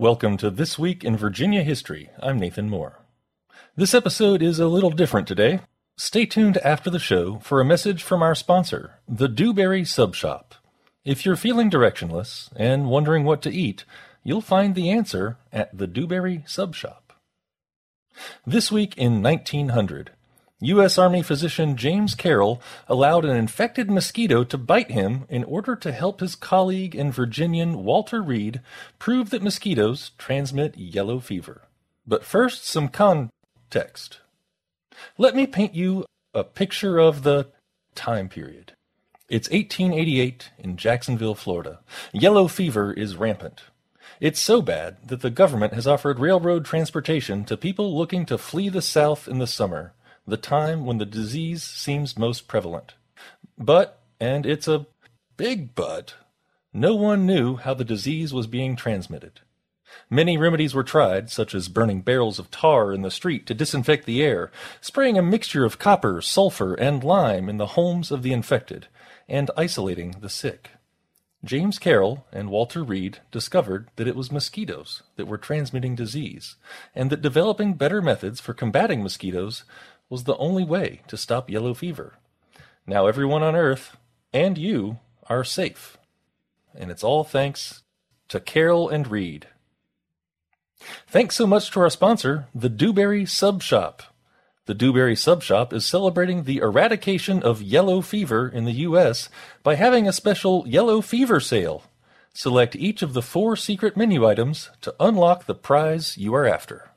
Welcome to This Week in Virginia History. I'm Nathan Moore. This episode is a little different today. Stay tuned after the show for a message from our sponsor, the Dewberry Sub Shop. If you're feeling directionless and wondering what to eat, you'll find the answer at the Dewberry Sub Shop. This week in 1900, U.S. Army physician James Carroll allowed an infected mosquito to bite him in order to help his colleague and Virginian Walter Reed prove that mosquitoes transmit yellow fever. But first, some context. Let me paint you a picture of the time period. It's 1888 in Jacksonville, Florida. Yellow fever is rampant. It's so bad that the government has offered railroad transportation to people looking to flee the South in the summer, the time when the disease seems most prevalent. But, and it's a big but, no one knew how the disease was being transmitted. Many remedies were tried, such as burning barrels of tar in the street to disinfect the air, spraying a mixture of copper, sulfur, and lime in the homes of the infected, and isolating the sick. James Carroll and Walter Reed discovered that it was mosquitoes that were transmitting disease, and that developing better methods for combating mosquitoes was the only way to stop yellow fever. Now everyone on Earth, and you, are safe. And it's all thanks to Carroll and Reed. Thanks so much to our sponsor, the Dewberry Sub Shop. The Dewberry Sub Shop is celebrating the eradication of yellow fever in the U.S. by having a special yellow fever sale. Select each of the 4 secret menu items to unlock the prize you are after.